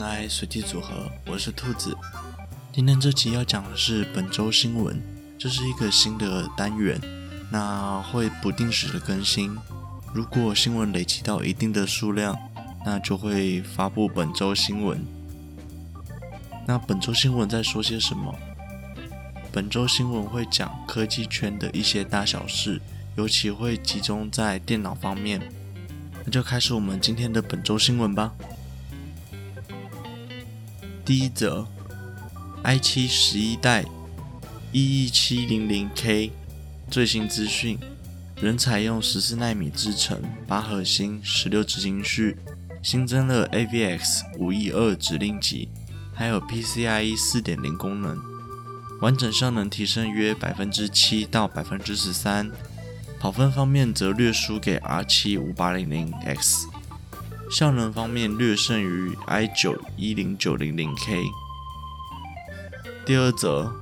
迎来随机组合，我是兔子。今天这期要讲的是本周新闻，这是一个新的单元，那会不定时的更新。如果新闻累积到一定的数量，那就会发布本周新闻。那本周新闻在说些什么？本周新闻会讲科技圈的一些大小事，尤其会集中在电脑方面。那就开始我们今天的本周新闻吧。第一则 ，i7 11代 11700K 最新资讯，仍采用14奈米制程，8核心16执行序，新增了 AVX 512指令集，还有 PCIE 4.0 功能，完整效能提升约 7% 到 13%， 跑分方面则略输给 R7 5800X， 效能方面略胜于 I9 10900K。 第二则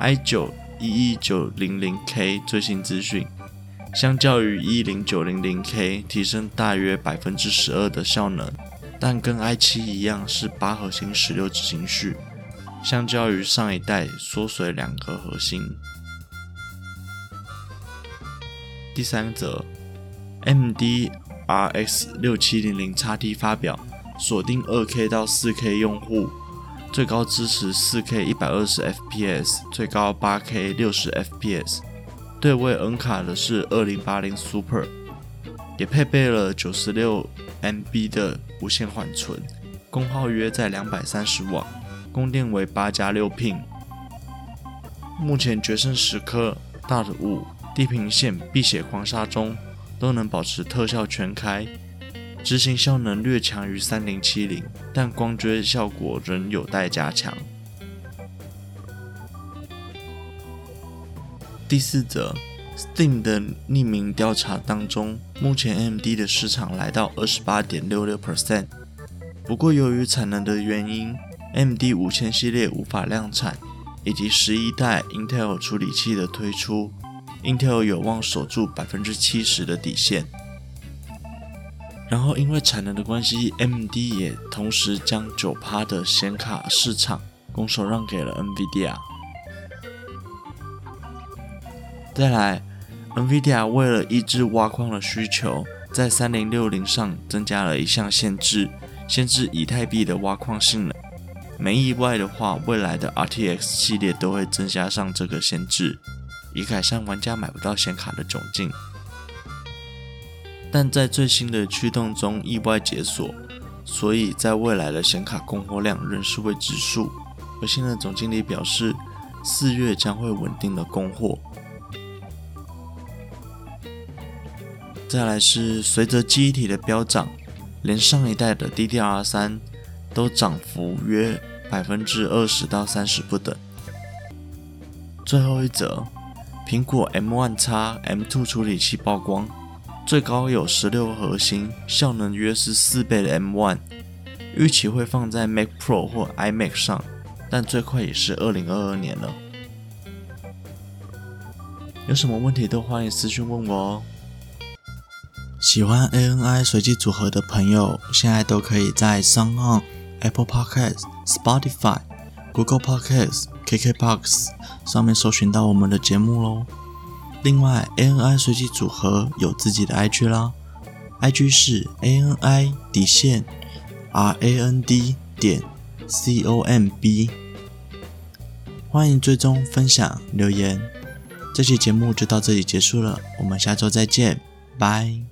I9 11900K 最新资讯，相较于 10900K 提升大约 12% 的效能，但跟 i7 一样是8核心16执行序，相较于上一代缩水2个核心。第三则 ，AMD RX 6700XT 发表，锁定 2K 到 4K 用户，最高支持 4K 120fps， 最高 8K 60fps， 对位 N 卡的是2080 Super， 也配备了 96MB 的无线缓存，功耗约在230瓦。供电为8+6 pin。 目前决胜时刻、大的雾、地平线、碧血狂沙中都能保持特效全开，执行效能略强于3070，但光追效果仍有待加强。第四则 Steam 的匿名调查当中，目前 AMD 的市场来到 28.66%， 不过由于产能的原因，AMD 5000系列无法量产，以及11代 Intel 处理器的推出， Intel 有望守住 70% 的底线。然后因为产能的关系， AMD 也同时将 9% 的显卡市场拱手让给了 NVIDIA。 再来， NVIDIA 为了抑制挖矿的需求，在3060上增加了一项限制，限制以太币的挖矿性能。没意外的话，未来的 RTX 系列都会增加上这个限制，以改善玩家买不到显卡的窘境。但在最新的驱动中意外解锁，所以在未来的显卡供货量仍是未知数。而现在总经理表示，4月将会稳定的供货。再来是随着记忆体的飙涨，连上一代的 DDR3 都涨幅约 20% 到 30% 不等。最后一则，苹果 M1x M2 处理器曝光，最高有16核心，效能约是4倍的 M1， 预期会放在 Mac Pro 或 iMac 上，但最快也是2022年了。有什么问题都欢迎私讯问我哦。喜欢 ANI 随机组合的朋友，现在都可以在 SoundOn、Apple Podcast、Spotify、Google Podcasts、KKbox 上面搜寻到我们的节目咯。另外 ANI 随机组合有自己的 IG 啦， IG 是 ANI_RAND.COMB， 欢迎追踪、分享、留言。这期节目就到这里结束了，我们下周再见，拜。